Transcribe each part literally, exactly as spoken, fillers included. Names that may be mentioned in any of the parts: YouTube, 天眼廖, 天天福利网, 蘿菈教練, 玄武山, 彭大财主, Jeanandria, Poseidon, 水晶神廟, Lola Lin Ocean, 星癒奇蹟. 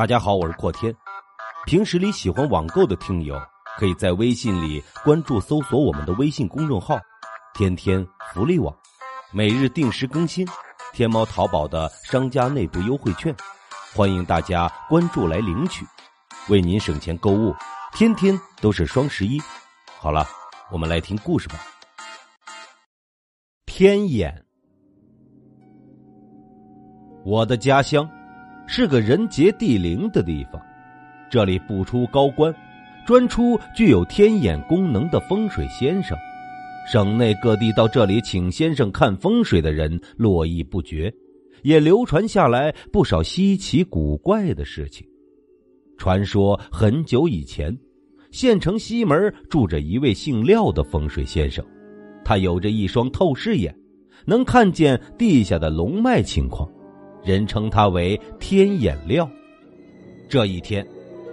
大家好，我是阔天。平时里喜欢网购的听友，可以在微信里关注搜索我们的微信公众号天天福利网，每日定时更新天猫淘宝的商家内部优惠券，欢迎大家关注来领取，为您省钱购物，天天都是双十一。好了，我们来听故事吧。天眼。我的家乡是个人杰地灵的地方，这里不出高官，专出具有天眼功能的风水先生。省内各地到这里请先生看风水的人络绎不绝，也流传下来不少稀奇古怪的事情。传说很久以前，县城西门住着一位姓廖的风水先生，他有着一双透视眼，能看见地下的龙脉情况，人称他为天眼廖。这一天，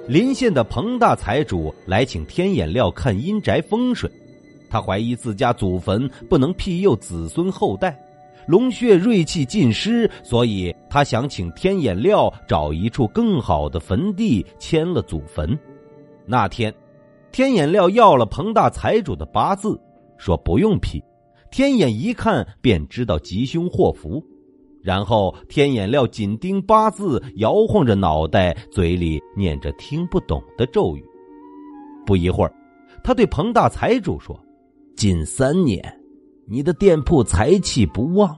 邻县的彭大财主来请天眼廖看阴宅风水，他怀疑自家祖坟不能庇佑子孙后代，龙血锐气尽失，所以他想请天眼廖找一处更好的坟地迁了祖坟。那天天眼廖要了彭大财主的八字，说不用批。天眼一看便知道吉凶祸福，然后天眼廖紧盯八字，摇晃着脑袋，嘴里念着听不懂的咒语。不一会儿，他对彭大财主说，近三年你的店铺财气不旺，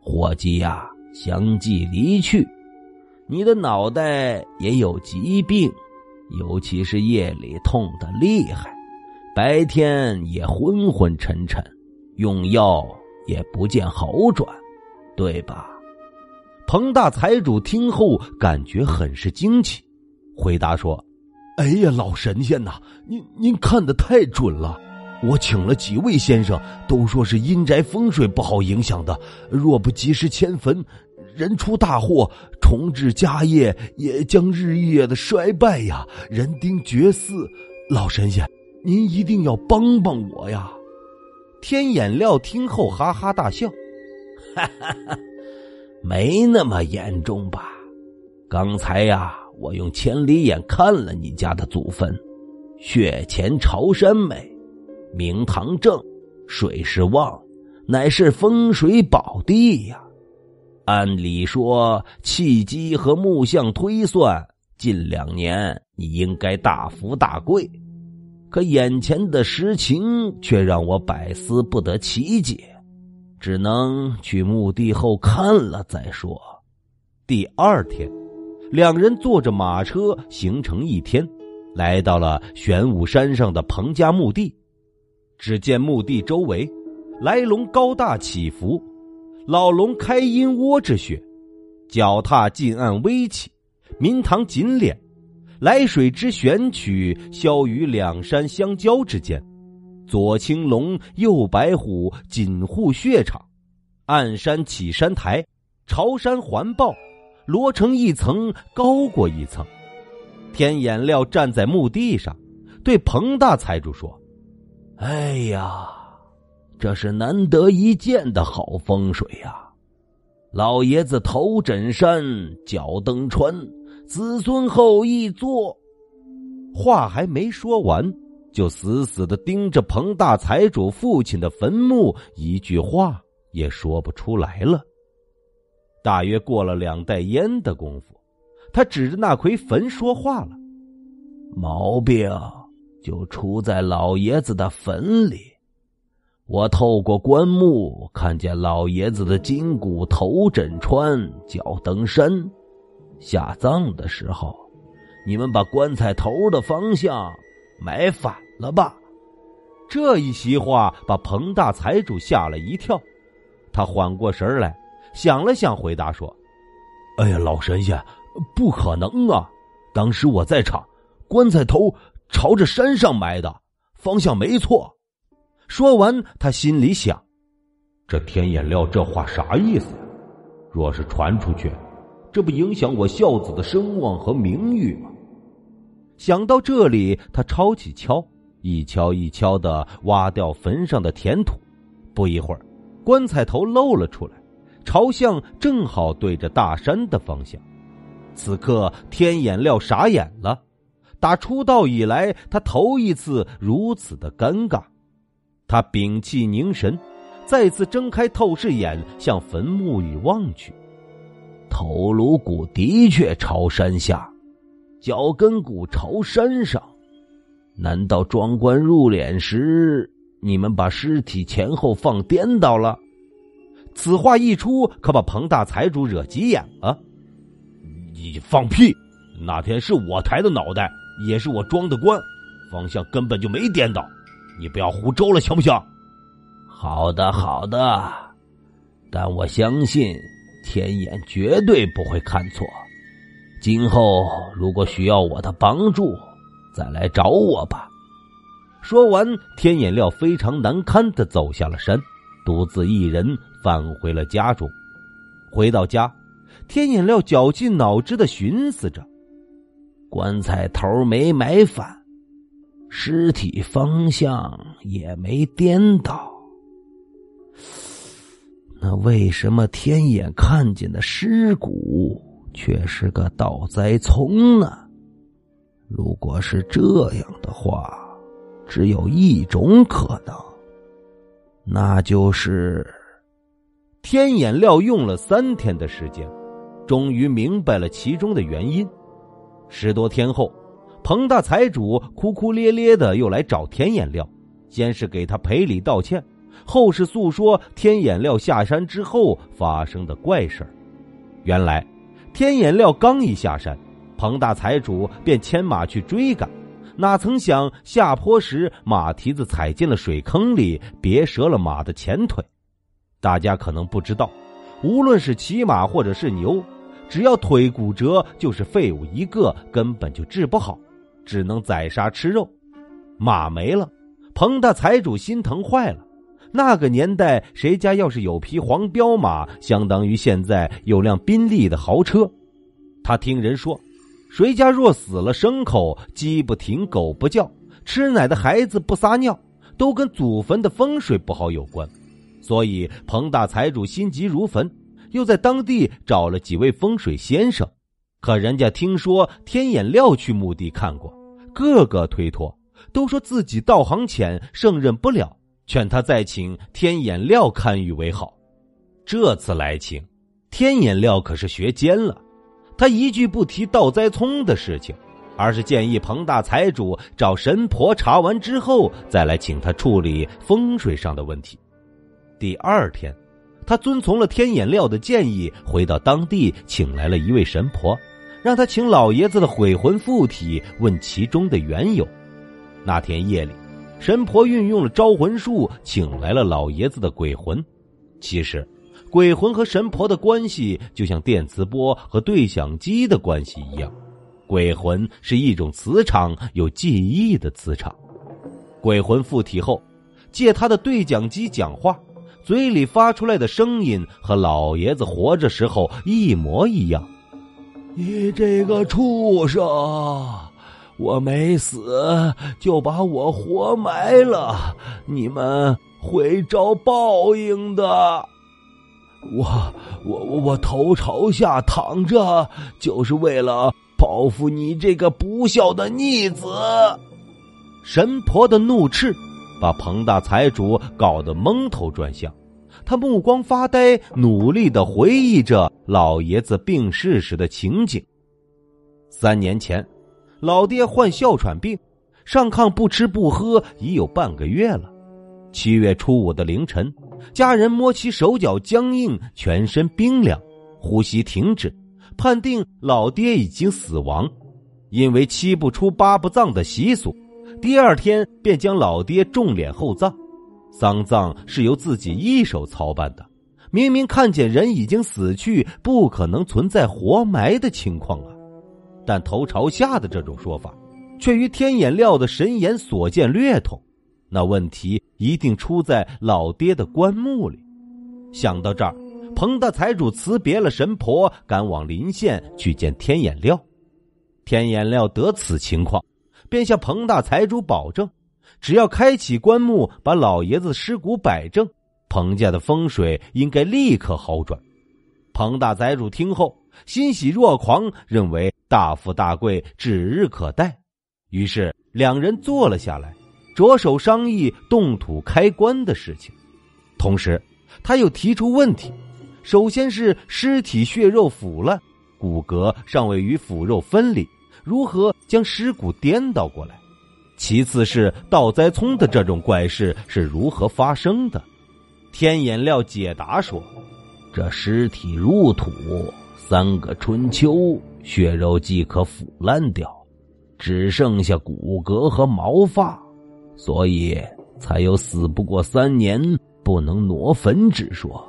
伙计呀相继离去，你的脑袋也有疾病，尤其是夜里痛得厉害，白天也昏昏沉沉，用药也不见好转，对吧？彭大财主听后感觉很是惊奇，回答说，哎呀，老神仙呐，您您看得太准了，我请了几位先生，都说是阴宅风水不好影响的，若不及时迁坟，人出大祸，重置家业也将日夜的衰败呀，人丁绝嗣，老神仙您一定要帮帮我呀。天眼廖听后哈哈大笑，哈哈哈，没那么严重吧，刚才呀我用千里眼看了你家的祖坟，血前朝山美，明堂正，水势旺，乃是风水宝地呀。按理说气机和木相推算，近两年你应该大富大贵，可眼前的实情却让我百思不得其解，只能去墓地后看了再说。第二天，两人坐着马车行程一天，来到了玄武山上的彭家墓地。只见墓地周围来龙高大起伏，老龙开阴窝之穴，脚踏近岸微起，民堂紧敛，来水之旋曲消于两山相交之间，左青龙右白虎紧护穴场，岸山起山台，朝山环抱，摞成一层高过一层。天眼廖站在墓地上对彭大财主说，哎呀，这是难得一见的好风水呀，老爷子头枕山，脚蹬川，子孙后裔坐。话还没说完，就死死地盯着彭大财主父亲的坟墓，一句话也说不出来了。大约过了两袋烟的功夫，他指着那魁坟说话了，毛病就出在老爷子的坟里，我透过棺木看见老爷子的筋骨头枕川，脚蹬山，下葬的时候你们把棺材头的方向埋反了吧。这一席话把彭大财主吓了一跳，他缓过神来想了想，回答说，哎呀，老神仙，不可能啊，当时我在场，棺材头朝着山上埋的，方向没错。说完他心里想，这天眼廖这话啥意思，若是传出去，这不影响我孝子的声望和名誉吗？想到这里，他抄起锹，一锹一锹地挖掉坟上的填土，不一会儿棺材头露了出来，朝向正好对着大山的方向。此刻天眼料傻眼了，打出道以来他头一次如此的尴尬。他屏气凝神，再次睁开透视眼向坟墓里望去，头颅骨的确朝山下，脚跟骨朝山上，难道庄官入殓时你们把尸体前后放颠倒了？此话一出，可把彭大财主惹急眼了。你放屁，那天是我抬的脑袋，也是我装的棺，方向根本就没颠倒，你不要胡诌了行不行？好的好的，但我相信天眼绝对不会看错，今后如果需要我的帮助，再来找我吧。说完，天眼料非常难堪地走下了山，独自一人返回了家中。回到家，天眼料绞尽脑汁地寻思着，棺材头没埋反，尸体方向也没颠倒，那为什么天眼看见的尸骨却是个倒栽葱呢？如果是这样的话，只有一种可能，那就是……天眼料用了三天的时间，终于明白了其中的原因。十多天后，彭大财主哭哭咧咧的又来找天眼料，先是给他赔礼道歉，后是诉说天眼料下山之后发生的怪事儿。原来天眼料刚一下山，彭大财主便牵马去追赶，哪曾想下坡时马蹄子踩进了水坑里，别折了马的前腿。大家可能不知道，无论是骑马或者是牛，只要腿骨折就是废物一个，根本就治不好，只能宰杀吃肉。马没了，彭大财主心疼坏了，那个年代谁家要是有匹黄骠马，相当于现在有辆宾利的豪车。他听人说，谁家若死了牲口，鸡不停狗不叫，吃奶的孩子不撒尿，都跟祖坟的风水不好有关。所以彭大财主心急如焚，又在当地找了几位风水先生，可人家听说天眼料去墓地看过，个个推脱，都说自己道行浅，胜任不了，劝他再请天眼料看雨为好。这次来请，天眼料可是学奸了，他一句不提倒栽葱的事情，而是建议彭大财主找神婆查完之后再来请他处理风水上的问题。第二天，他遵从了天眼料的建议，回到当地请来了一位神婆，让他请老爷子的鬼魂附体，问其中的缘由。那天夜里，神婆运用了招魂术，请来了老爷子的鬼魂。其实鬼魂和神婆的关系就像电磁波和对讲机的关系一样，鬼魂是一种磁场，有记忆的磁场。鬼魂附体后，借他的对讲机讲话，嘴里发出来的声音和老爷子活着时候一模一样。你这个畜生，我没死就把我活埋了，你们会遭报应的。我我我头朝下躺着，就是为了报复你这个不孝的逆子。神婆的怒斥把彭大财主搞得蒙头转向，他目光发呆，努力地回忆着老爷子病逝时的情景。三年前，老爹患哮喘病，上炕不吃不喝已有半个月了。七月初五的凌晨，家人摸其手脚僵硬，全身冰凉，呼吸停止，判定老爹已经死亡。因为七不出八不葬的习俗，第二天便将老爹重殓厚葬。丧葬是由自己一手操办的，明明看见人已经死去，不可能存在活埋的情况啊。但头朝下的这种说法却与天眼料的神眼所见略同，那问题一定出在老爹的棺木里。想到这儿，彭大财主辞别了神婆，赶往临县去见天眼料。天眼料得此情况，便向彭大财主保证，只要开启棺木，把老爷子尸骨摆正，彭家的风水应该立刻好转。彭大财主听后欣喜若狂，认为大富大贵指日可待。于是两人坐了下来，着手商议动土开棺的事情。同时他又提出问题，首先是尸体血肉腐烂，骨骼尚未与腐肉分离，如何将尸骨颠倒过来？其次是倒栽葱的这种怪事是如何发生的？天眼料解答说，这尸体入土三个春秋，血肉即可腐烂掉，只剩下骨骼和毛发，所以才有死不过三年不能挪坟之说。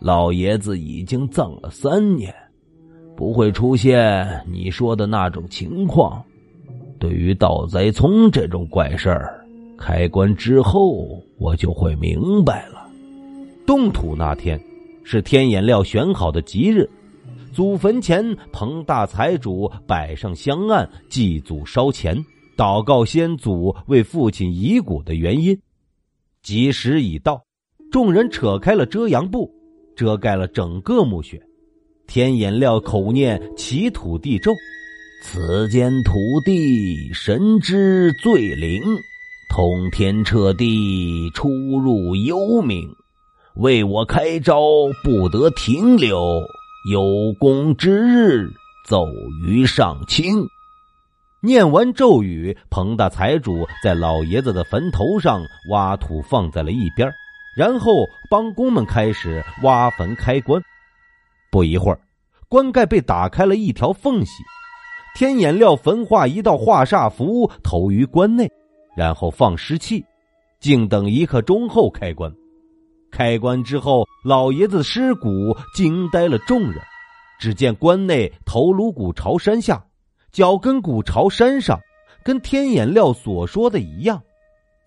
老爷子已经葬了三年，不会出现你说的那种情况。对于倒栽葱这种怪事儿，开棺之后我就会明白了。动土那天是天眼料选好的吉日，祖坟前彭大财主摆上香案，祭祖烧钱，祷告先祖为父亲遗骨的原因。吉时已到，众人扯开了遮阳布，遮盖了整个墓穴。天眼料口念祈土地咒，此间土地神之最灵，通天彻地，出入幽冥，为我开招不得停留，有功之日奏于上清。念完咒语，彭大财主在老爷子的坟头上挖土放在了一边，然后帮工们开始挖坟开棺。不一会儿，棺盖被打开了一条缝隙，天眼料焚化一道化煞符投于棺内，然后放尸气，静等一刻钟后开棺。开棺之后，老爷子尸骨惊呆了众人。只见棺内头颅骨朝山下，脚跟骨朝山上，跟天眼料所说的一样。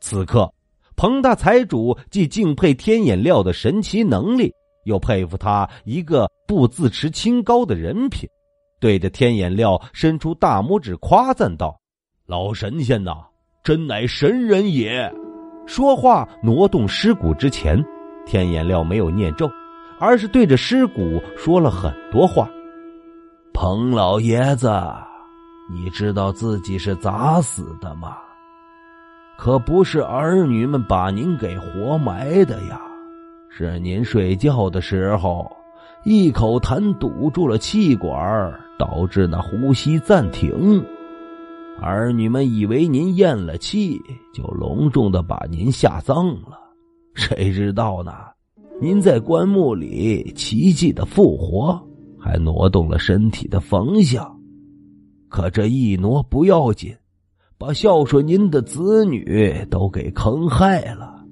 此刻彭大财主既敬佩天眼料的神奇能力，又佩服他一个不自持清高的人品，对着天眼料伸出大拇指夸赞道：“老神仙呐、啊，真乃神人也。”说话挪动尸骨之前，天眼料没有念咒，而是对着尸骨说了很多话。彭老爷子，你知道自己是咋死的吗？可不是儿女们把您给活埋的呀，是您睡觉的时候一口痰堵住了气管，导致那呼吸暂停，儿女们以为您咽了气，就隆重的把您下葬了。谁知道呢，您在棺木里奇迹的复活，还挪动了身体的方向。可这一挪不要紧，把孝顺您的子女都给坑害了。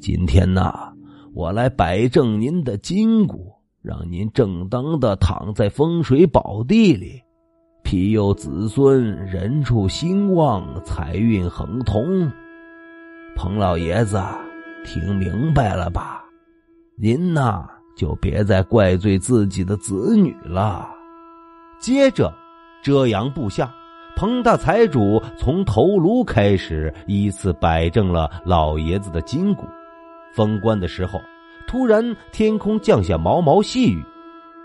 今天呢、啊、我来摆正您的筋骨，让您正当的躺在风水宝地里，庇佑子孙人畜兴旺，财运亨通。彭老爷子，听明白了吧？您呐，就别再怪罪自己的子女了。接着遮阳布下，彭大财主从头颅开始依次摆正了老爷子的筋骨。封棺的时候，突然天空降下毛毛细雨，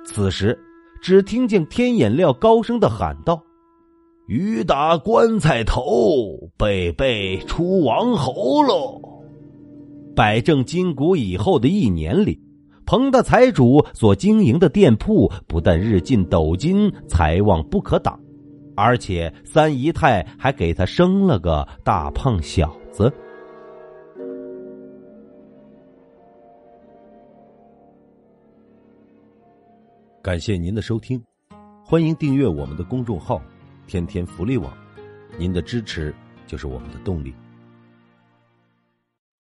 此时只听见天眼料高声地喊道：“雨打棺材头，贝贝出王侯喽！”摆正筋骨以后的一年里，彭大财主所经营的店铺不但日进斗金，财旺不可挡，而且三姨太还给他生了个大胖小子。感谢您的收听，欢迎订阅我们的公众号天天福利网，您的支持就是我们的动力。